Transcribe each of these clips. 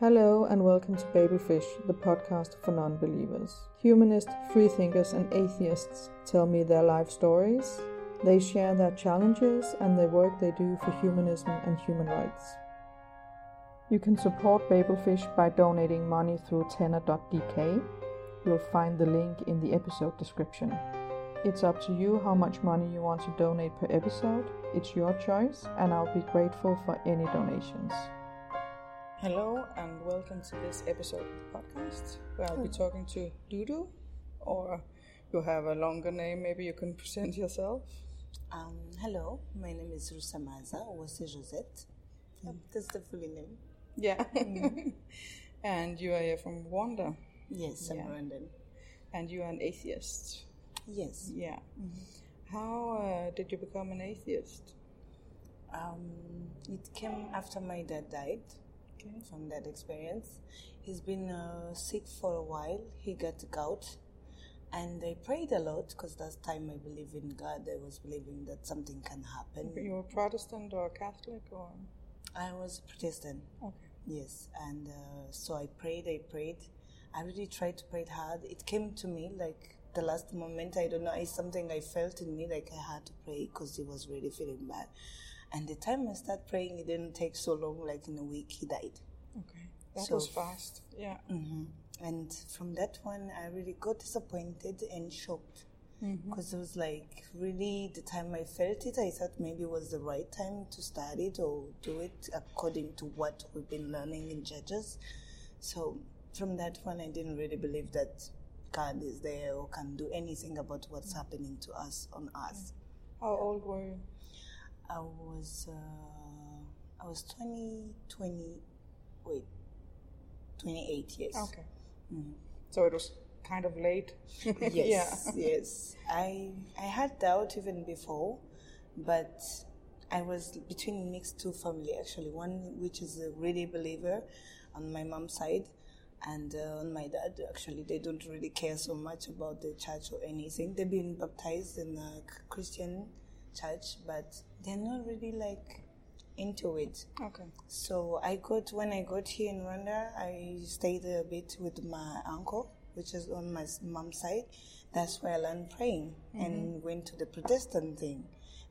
Hello and welcome to Babelfish, the podcast for non-believers. Humanists, freethinkers and atheists tell me their life stories. They share their challenges and the work they do for humanism and human rights. You can support Babelfish by donating money through tenor.dk. You'll find the link in the episode description. It's up to you how much money you want to donate per episode. It's your choice and I'll be grateful for any donations. Hello and welcome to this episode of the podcast where I'll be talking to Dudu, or you have a longer name, maybe you can present yourself. Hello, my name is Rusa Maza, or c'est Josette. That's the full name. Yeah. And you are here from Rwanda. Yes, I'm Rwandan. And you are an atheist. Yes. Yeah. Mm-hmm. How did you become an atheist? It came after my dad died. Okay. From that experience. He's been sick for a while. He got gout. And I prayed a lot because that time I believe in God. I was believing that something can happen. You were Protestant or Catholic? Or I was Protestant. Okay. Yes. And so I prayed. I really tried to pray hard. It came to me like the last moment. I don't know. It's something I felt in me like I had to pray because he was really feeling bad. And the time I started praying, it didn't take so long, like in a week, he died. Okay, that was fast, yeah. Mm-hmm. And from that one, I really got disappointed and shocked. Because it was like, really, the time I felt it, I thought maybe it was the right time to start it or do it according to what we've been learning in churches. So from that one, I didn't really believe that God is there or can do anything about what's happening to us on earth. How old were you? I was 28 years. Okay. Mm-hmm. So it was kind of late. Yes, yeah. Yes. I had doubt even before, but I was between mixed two family actually. One which is a really believer on my mom's side, and on my dad actually. They don't really care so much about the church or anything. They've been baptized in a Christian church, but they're not really like into it. Okay. So when I got here in Rwanda, I stayed a bit with my uncle, which is on my mom's side. That's where I learned praying and went to the Protestant thing.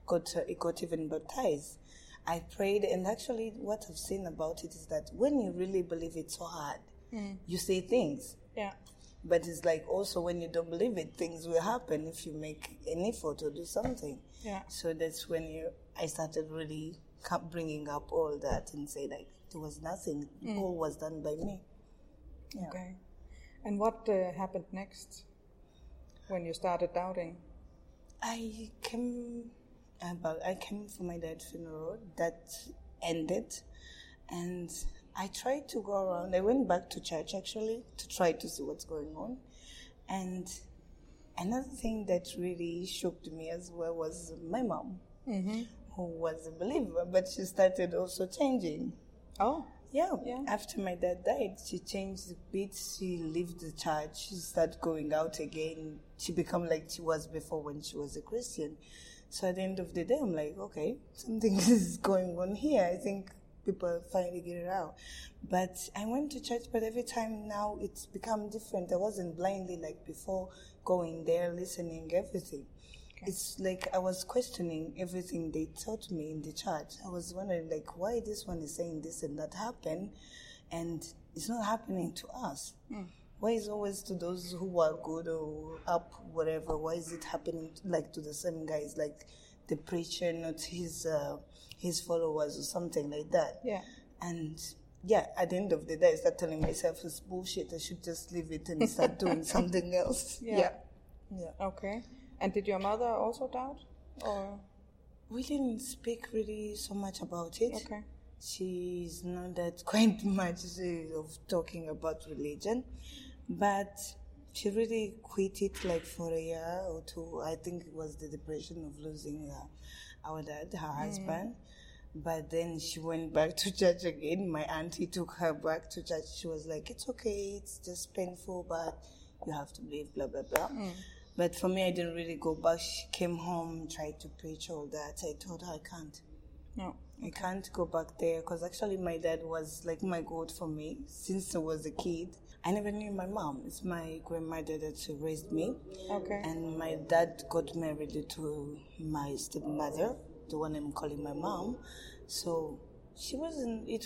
It got even baptized. I prayed, and actually what I've seen about it is that when you really believe it so hard, you say things. Yeah. But it's like also when you don't believe it, things will happen if you make an effort or do something. Yeah. So that's when I started really bringing up all that and say like there was nothing. All was done by me. Yeah. Okay. And what happened next when you started doubting? I came for my dad's funeral. That ended, and I tried to go around. I went back to church, actually, to try to see what's going on. And another thing that really shocked me as well was my mom, who was a believer, but she started also changing. Oh. Yeah. After my dad died, she changed a bit. She left the church. She started going out again. She became like she was before when she was a Christian. So at the end of the day, I'm like, okay, something is going on here. I think people finally get it out. But I went to church, but every time now it's become different. I wasn't blindly like before, going there, listening, everything. Okay. It's like I was questioning everything they taught me in the church. I was wondering like why this one is saying this and that happened, and it's not happening to us. Why is always to those who are good or up, whatever, why is it happening like to the same guys, like the preacher, not his followers or something like that. Yeah. And yeah, at the end of the day, I start telling myself it's bullshit. I should just leave it and start doing something else. Yeah. Okay. And did your mother also doubt? Or we didn't speak really so much about it. Okay. She's not that quite much of talking about religion, but she really quit it like for a year or two. I think it was the depression of losing our dad, her husband. But then she went back to church again. My auntie took her back to church. She was like, it's okay, it's just painful, but you have to believe, blah, blah, blah. But for me, I didn't really go back. She came home, tried to preach all that. I told her I can't. No. I can't go back there because actually my dad was like my god for me since I was a kid. I never knew my mom. It's my grandmother that raised me. Okay. And my dad got married to my stepmother, the one I'm calling my mom. So it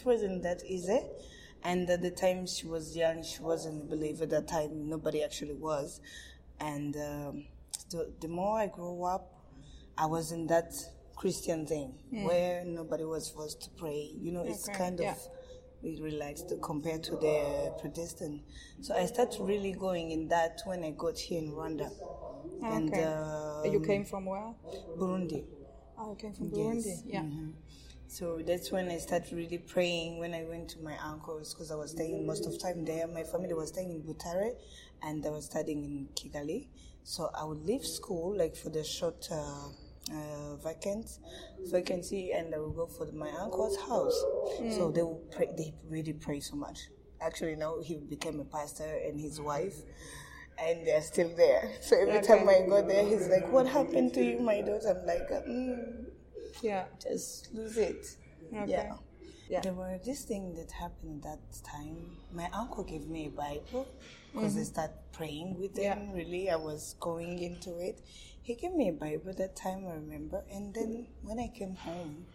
wasn't that easy. And at the time she was young, she wasn't a believer. At that time, nobody actually was. And the more I grew up, I was in that Christian thing where nobody was forced to pray. You know, it's kind of relaxed compared to the Protestant. So I started really going in that when I got here in Rwanda. Okay. And you came from where? Burundi. Oh, you came from Burundi. Yes. Yeah. Mm-hmm. So that's when I started really praying when I went to my uncle's because I was staying most of the time there. My family was staying in Butare and I was studying in Kigali. So I would leave school like for the short vacancy, and I will go for my uncle's house. Mm. So they really pray so much. Actually, now he became a pastor and his wife, and they're still there. So every time I go there, he's like, "What happened to you, my daughter?" I'm like, just lose it. Okay. Yeah. Yeah. There were this thing that happened that time. My uncle gave me a Bible because I started praying with him. Yeah. Really, I was going into it. He gave me a Bible that time, I remember. And then when I came home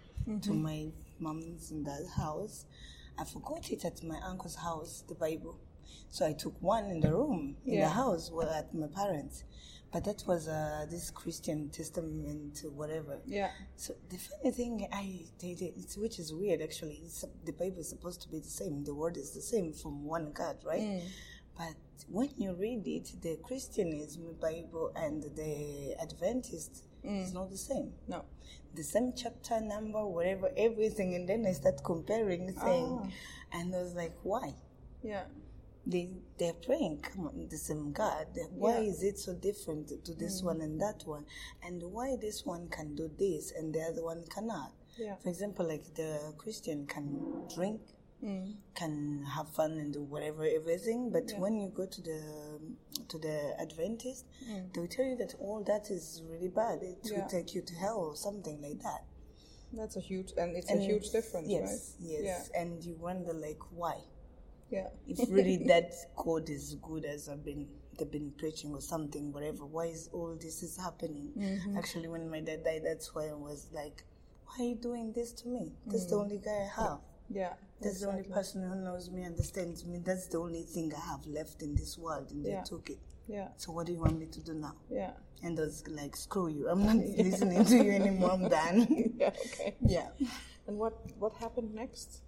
to my mom's and dad's house, I forgot it at my uncle's house, the Bible. So I took one in the room, in the house, at my parents'. But that was this Christian testament, whatever. Yeah. So the funny thing which is weird actually, the Bible is supposed to be the same. The word is the same from one God, right? Mm. But when you read it, the Christianism Bible and the Adventist is not the same. No. The same chapter, number, whatever, everything. And then I start comparing things. Oh. And I was like, why? Yeah. They're praying, come on, the same God. Why is it so different to this one and that one? And why this one can do this and the other one cannot? Yeah. For example, like the Christian can drink, can have fun and do whatever, everything. But when you go to the Adventist, they'll tell you that all that is really bad. It will take you to hell or something like that. That's a huge difference, right? Yes, yeah. And you wonder like why. Yeah, if really that code is good as they've been preaching or something, whatever. Why is all this is happening? Mm-hmm. Actually, when my dad died, that's why I was like, "Why are you doing this to me? That's the only guy I have. Yeah, that's the only person who knows me, understands me. That's the only thing I have left in this world." And they took it. Yeah. So what do you want me to do now? Yeah. And I was like, "Screw you! I'm not listening to you anymore. I'm done." Yeah. Okay. Yeah. And what happened next?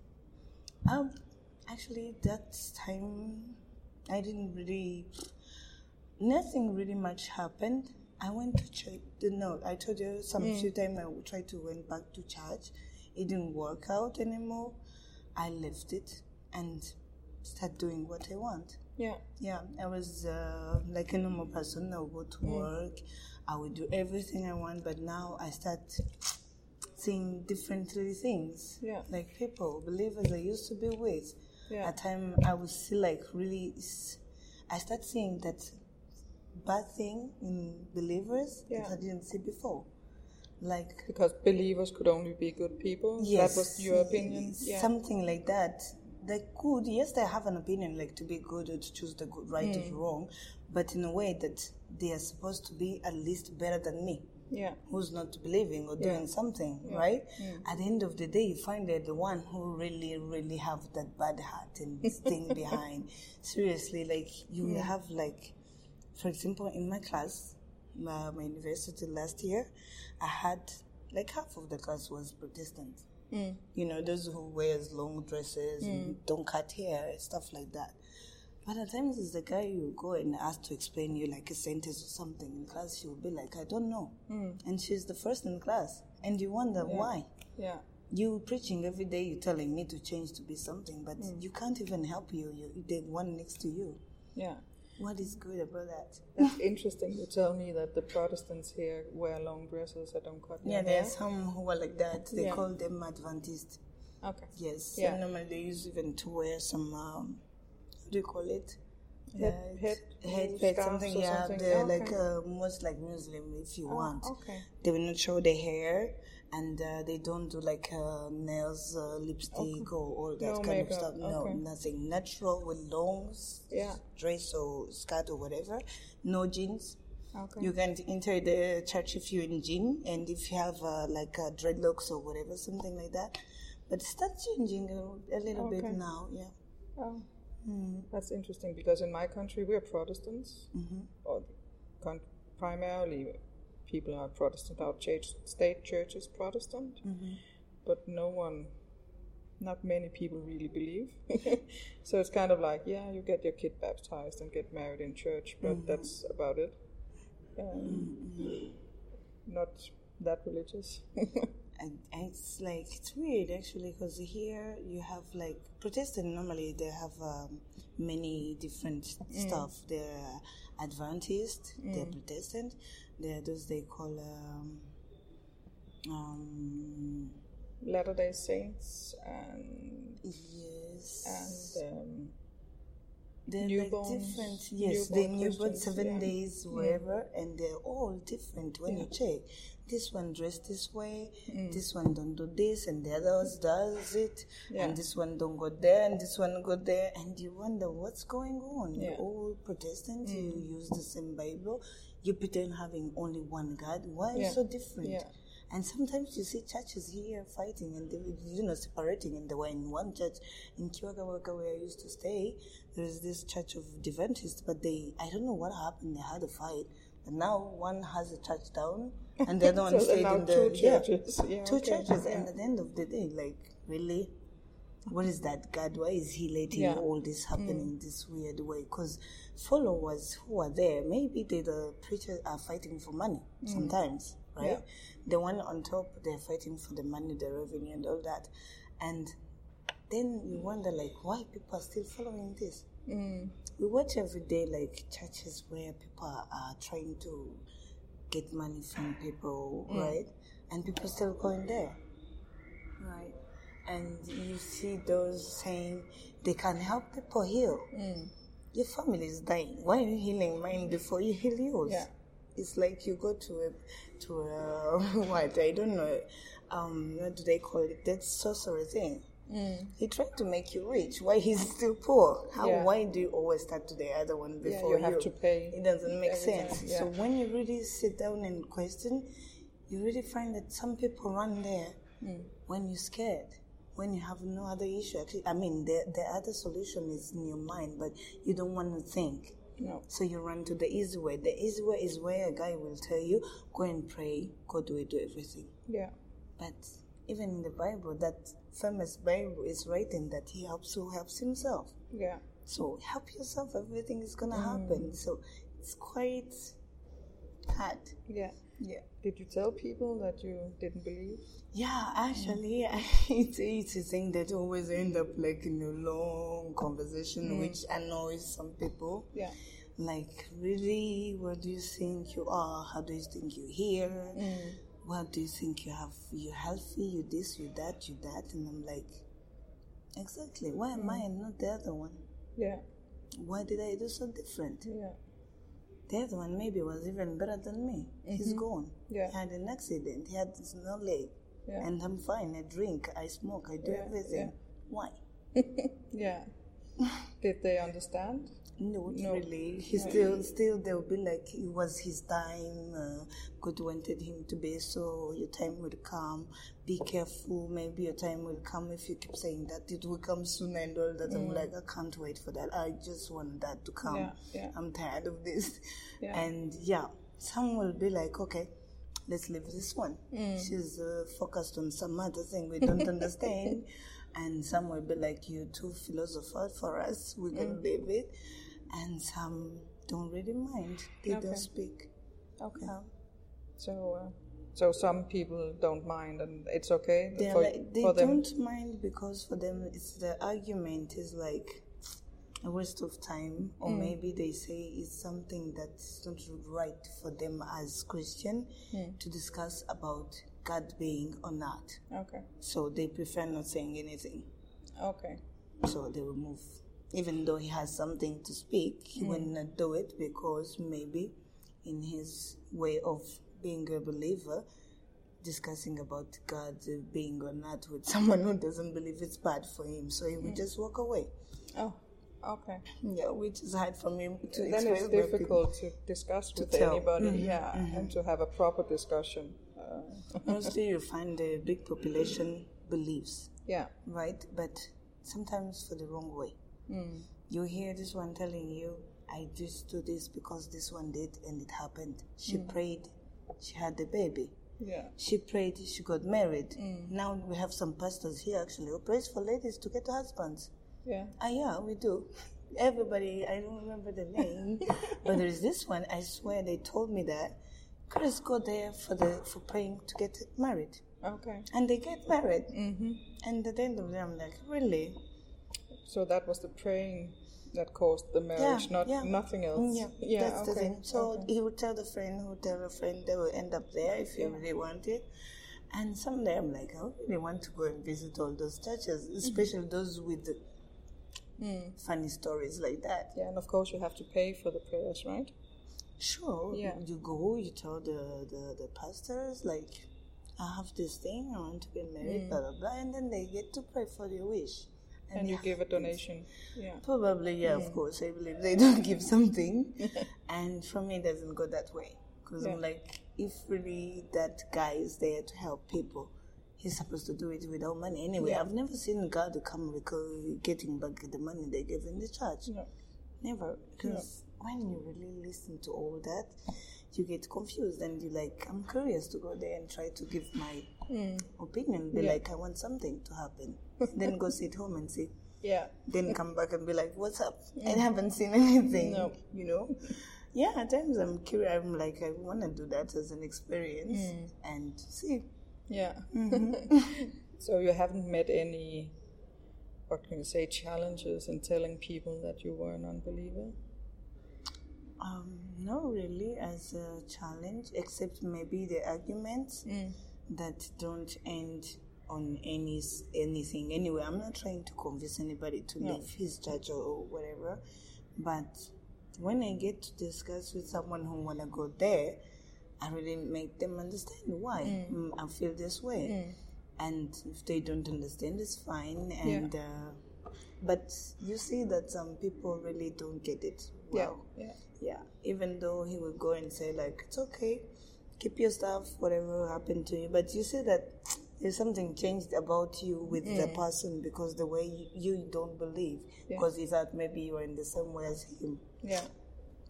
Actually, that time, I didn't really, nothing really much happened. I went to church. No, I told you some few times I tried to went back to church. It didn't work out anymore. I left it and started doing what I want. Yeah. Yeah, I was like a normal person. I would go to work. I would do everything I want. But now I start seeing differently things. Yeah. Like people, believers I used to be with. Yeah. At time I would see like really, I start seeing that bad thing in believers that I didn't see before, like because believers could only be good people. Yes, that was your opinion. Yeah. Something like that. They could, yes, they have an opinion like to be good or to choose the good, right or wrong, but in a way that they are supposed to be at least better than me. Yeah. Who's not believing or doing something, right? Yeah. At the end of the day, you find they're the one who really, really have that bad heart and this thing behind. Seriously, like, you will have, like, for example, in my class, my university last year, I had, like, half of the class was Protestant. Mm. You know, those who wears long dresses and don't cut hair, stuff like that. But at times, it's the guy you go and ask to explain you like a sentence or something in class. She will be like, "I don't know," and she's the first in class, and you wonder why. Yeah, you preaching every day. You telling me to change to be something, but you can't even help you. The one next to you. Yeah, what is good about that? It's interesting. You tell me that the Protestants here wear long dresses that don't cut. Yeah, there are some who are like that. They call them Adventists. Okay. Yes. Yeah. And normally they use even to wear some. What do you call it? Head something. Yeah, something. Like most like Muslim, if you want. Okay. They will not show the hair and they don't do like nails, lipstick, or all that kind of stuff. No, nothing natural with long dress or skirt or whatever. No jeans. Okay. You can enter the church if you're in jean, and if you have dreadlocks or whatever, something like that. But start changing a little bit now. Yeah. Oh. That's interesting, because in my country we are Protestants, or primarily people are Protestant. Our state church is Protestant, but not many people really believe. So it's kind of like, you get your kid baptized and get married in church, but that's about it. Not that religious. And it's like, it's weird actually, because here you have like Protestant, normally they have many different stuff. They're Adventist, they're Protestant, they're those they call Latter-day Saints, and they're newborns, like different, they're newborn 7 days, wherever, and they're all different when you check. This one dressed this way, this one don't do this, and the other does it, and this one don't go there, and this one go there, and you wonder what's going on. You're all Protestant, you use the same Bible, you pretend having only one God. Why are you so different? Yeah. And sometimes you see churches here fighting and separating, and they were in one church. In Kiwakawaka, where I used to stay, there is this church of Adventists, but I don't know what happened, they had a fight. And now one has a church down, and the other one stayed in the... Two churches, and at the end of the day, like, really? What is that God? Why is he letting all this happen in this weird way? Because followers who are there, maybe the preachers are fighting for money sometimes, right? Yeah. The one on top, they're fighting for the money, the revenue, and all that. And then you wonder, like, why people are still following this? We watch every day, like, churches where people are trying to get money from people, right? And people still going there, right? And you see those saying they can help people heal. Your family is dying. Why are you healing mine before you heal yours? Yeah. It's like you go to a what? I don't know. What do they call it? That sorcery thing. He tried to make you rich. Why he's still poor? Why do you always start to the other one before you have to pay? It doesn't make sense. Yeah. So when you really sit down and question, you really find that some people run there when you're scared, when you have no other issue. Actually, I mean, the other solution is in your mind, but you don't want to think. No. So you run to the easy way. The easy way is where a guy will tell you, go and pray, go do everything. Yeah. But even in the Bible, that famous Bible is written that he helps who helps himself. Yeah. So help yourself, everything is going to happen. So it's quite hard. Yeah. Yeah. Did you tell people that you didn't believe? Yeah, actually, it's a thing that always end up like in a long conversation, which annoys some people. Yeah. Like, really, what do you think you are? How do you think you're here? What do you think you have? You're healthy, you this, you that, you that. And I'm like, exactly, why am I and not the other one? Yeah. Why did I do so different? Yeah. The other one maybe was even better than me. He's gone. Yeah. He had an accident. He had no leg. Yeah. And I'm fine. I drink. I smoke. I do everything. Yeah. Why? Yeah. Did they understand? No. Really. He still they'll be like, it was his time. God wanted him to be so. Your time will come. Be careful. Maybe your time will come. If you keep saying that, it will come sooner and all that. I'm like, I can't wait for that. I just want that to come. Yeah, yeah. I'm tired of this. Yeah. And some will be like, okay, let's leave this one. She's focused on some other thing we don't understand. And some will be like, you too philosopher for us. We can leave it. And some don't really mind. They don't speak. Okay. So some people don't mind, and it's okay for them. They don't mind because for them it's the argument is like a waste of time, or maybe they say it's something that's not right for them as Christian to discuss about God being or not. Okay. So they prefer not saying anything. Okay. So they will move. Even though he has something to speak, he will not do it because maybe in his way of being a believer, discussing about God being or not with someone who doesn't believe it's bad for him. So he would just walk away. Oh, okay. Yeah, which is hard for me to explain. Then it's difficult to discuss with anybody, and to have a proper discussion. Mostly you find a big population believes. Yeah. Right? But sometimes for the wrong way. Mm. You hear this one telling you, I just do this because this one did and it happened. She prayed, she had a baby. Yeah. She prayed, she got married. Mm. Now we have some pastors here actually who prays for ladies to get husbands. Yeah. Yeah, we do. Everybody, I don't remember the name, but there is this one, I swear they told me that girls go there for praying to get married. Okay. And they get married. Mm-hmm. And at the end of the day, I'm like, really? So that was the praying that caused the marriage, nothing else. Yeah, yeah, that's the thing. So he would tell the friend, who would tell a friend, they will end up there if you really want it. And someday I'm like, I really want to go and visit all those churches, especially those with the funny stories like that. Yeah, and of course you have to pay for the prayers, right? Sure. Yeah. You go, you tell the pastors, like, I have this thing, I want to get married, blah, blah, blah, and then they get to pray for your wish. And you give a donation. Yeah. Probably, of course. I believe they don't give something. And for me, it doesn't go that way. Because I'm like, if really that guy is there to help people, he's supposed to do it without money. Anyway, I've never seen God come getting back the money they gave in the church. No. Never. Because when you really listen to all that, you get confused and you're like, I'm curious to go there and try to give my opinion. Be like, I want something to happen. Then go sit home and see. Yeah. Then come back and be like, what's up? Yeah. I haven't seen anything, you know? Yeah, at times I'm curious. I'm like, I want to do that as an experience and see. Yeah. Mm-hmm. So you haven't met any, what can you say, challenges in telling people that you were an unbeliever? No, really, as a challenge, except maybe the arguments that don't end on anything. Anyway, I'm not trying to convince anybody to leave his church or whatever, but when I get to discuss with someone who want to go there, I really make them understand why I feel this way. And if they don't understand, it's fine. And but you see that some people really don't get it well. Yeah. Even though he would go and say, like, it's okay, keep your stuff, whatever happened to you. But you see that there's something changed about you with the person because the way you don't believe. Because you thought maybe you are in the same way as him. Yeah.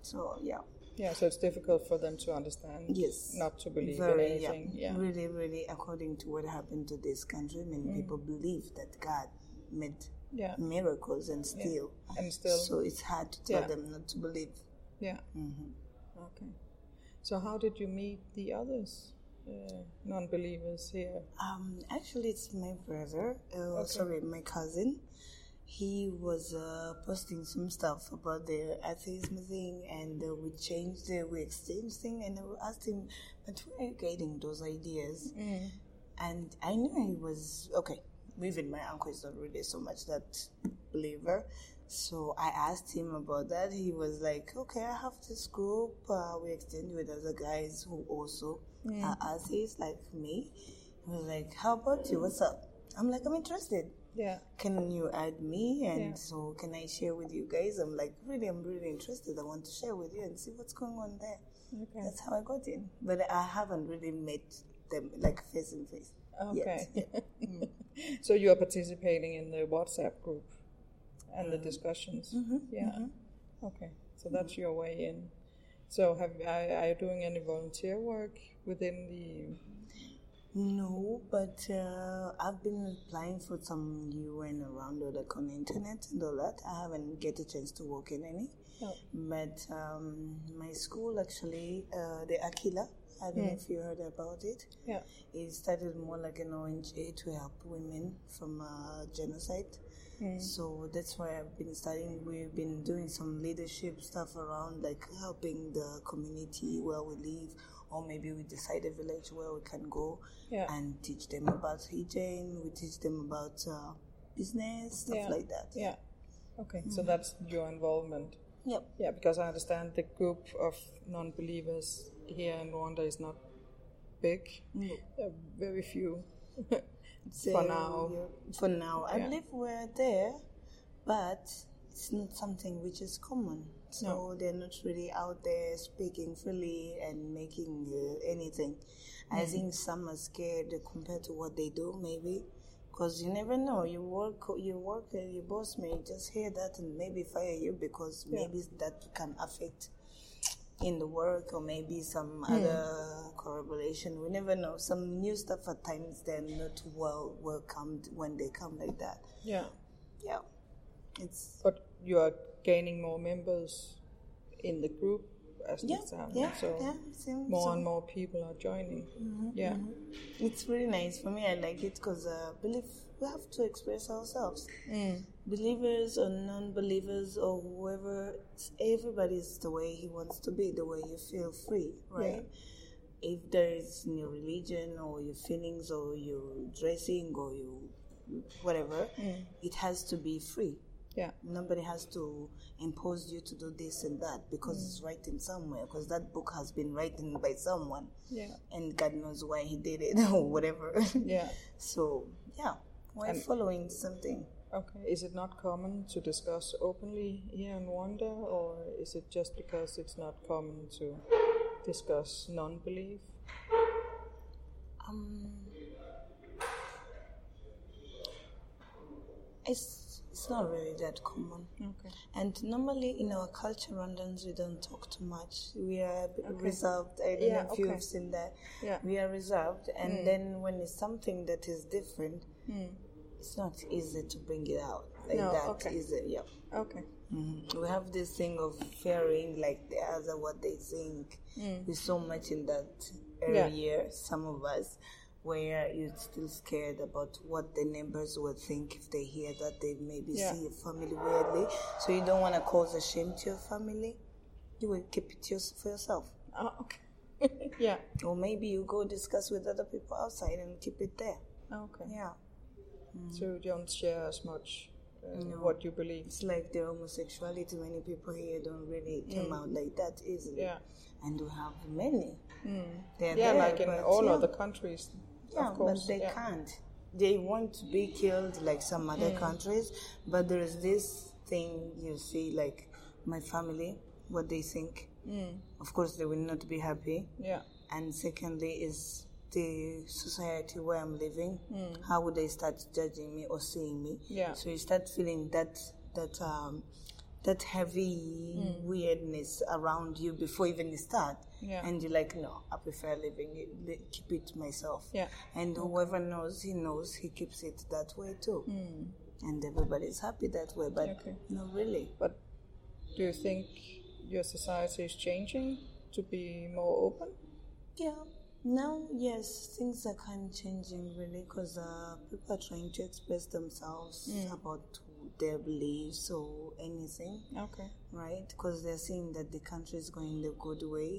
So, yeah. Yeah, so it's difficult for them to understand. Yes. Not to believe in anything. Yeah. Really, really, according to what happened to this country, many people believe that God made miracles and still. Yeah. And still. So it's hard to tell them not to believe. Yeah. Mm-hmm. Okay. So how did you meet the others, non-believers here? Actually, it's my brother. My cousin. He was posting some stuff about the atheism thing, and we exchanged thing, and I asked him, but where are you getting those ideas? Mm. And I knew he was, even my uncle is not really so much that believer. So I asked him about that. He was like, okay, I have this group. We extend with other guys who also are atheists like me. He was like, how about you? What's up? I'm like, I'm interested. Yeah. Can you add me? And so can I share with you guys? I'm like, really, I'm really interested. I want to share with you and see what's going on there. Okay. That's how I got in. But I haven't really met them like face in face. Okay. Yet. So you are participating in the WhatsApp group? And the discussions, okay. So that's your way in. So, are you doing any volunteer work within the? No, but I've been applying for some UN around or like on the internet and all that. I haven't get a chance to work in any. Oh. But my school actually, the Akila. I don't know if you heard about it. Yeah, it started more like an ONG to help women from genocide. Mm. So that's why I've been studying. We've been doing some leadership stuff around like helping the community where we live, or maybe we decide a village where we can go and teach them about hygiene. We teach them about business, stuff like that. Yeah. Okay. Mm-hmm. So that's your involvement. Yep. Yeah, because I understand the group of non-believers here in Rwanda is not pick. No. Very few. For now. Yeah. I believe we're there, but it's not something which is common. So they're not really out there speaking freely and making anything. I think some are scared compared to what they do, maybe. Because you never know. You work, your boss may just hear that and maybe fire you because maybe that can affect in the work or maybe some other correlation. We never know. Some new stuff at times they're not well welcomed when they come like that. Yeah. Yeah. But you are gaining more members in the group as the sound. Yeah. So more and more people are joining. Mm-hmm. Yeah. Mm-hmm. It's really nice. For me, I like it because I believe we have to express ourselves. Mm. Believers or non-believers or whoever, everybody's the way he wants to be, the way you feel free, right? Yeah. If there is your religion or your feelings or your dressing or your whatever, it has to be free. Yeah. Nobody has to impose you to do this and that because it's written somewhere, because that book has been written by someone. Yeah. And God knows why he did it or whatever. Yeah. So, we're following something. Okay. Is it not common to discuss openly here in Rwanda, or is it just because it's not common to discuss non-belief? It's not really that common. Okay. And normally in our culture, Rwandans, we don't talk too much. We are a bit reserved. I don't know if you have seen that. Yeah. We are reserved. And then when it's something that is different, it's not easy to bring it out. Easy. Yeah. Okay. Mm-hmm. We have this thing of fearing like the other, what they think. We're so much in that area, some of us, where you're still scared about what the neighbors would think if they hear that they maybe see your family weirdly. So you don't want to cause a shame to your family. You will keep it for yourself. Oh, okay. Yeah. Or maybe you go discuss with other people outside and keep it there. Okay. Yeah. Mm. So you don't share as much what you believe. It's like the homosexuality. Many people here don't really come out like that easily. Yeah. And we have many. Mm. Like in all other countries. Yeah, but they can't. They want to be killed like some other countries, but there is this thing you see, like my family, what they think. Mm. Of course, they will not be happy. Yeah. And secondly is the society where I'm living. Mm. How would they start judging me or seeing me? Yeah. So you start feeling that heavy weirdness around you before even you start. Yeah. And you're like, no, I prefer living it, keep it myself. Yeah. And whoever knows, he keeps it that way too. Mm. And everybody's happy that way, but not really. But do you think your society is changing to be more open? Yeah. Now, yes, things are kind of changing really because people are trying to express themselves about their beliefs or anything, right? Because they're seeing that the country is going the good way,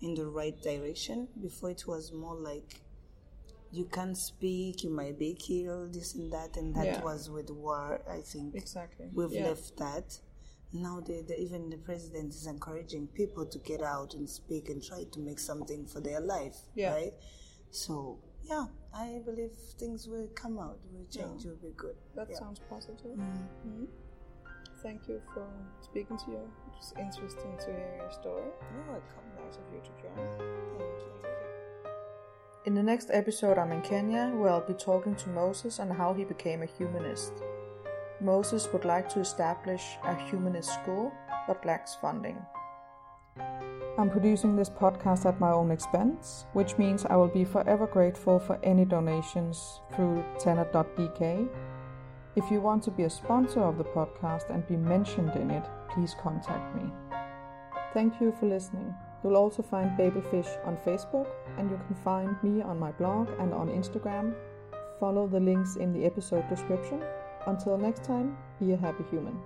in the right direction. Before it was more like you can't speak, you might be killed, this and that was with war, I think. Exactly. We've left that. Now even the president is encouraging people to get out and speak and try to make something for their life, right? So, I believe things will come out, will change, will be good. That sounds positive. Mm-hmm. Mm-hmm. Thank you for speaking to you. It's interesting to hear your story. You're welcome. Nice of you to join. Thank you. In the next episode, I'm in Kenya, where I'll be talking to Moses on how he became a humanist. Moses would like to establish a humanist school, but lacks funding. I'm producing this podcast at my own expense, which means I will be forever grateful for any donations through tenor.dk. If you want to be a sponsor of the podcast and be mentioned in it, please contact me. Thank you for listening. You'll also find Babelfish on Facebook, and you can find me on my blog and on Instagram. Follow the links in the episode description. Until next time, be a happy human.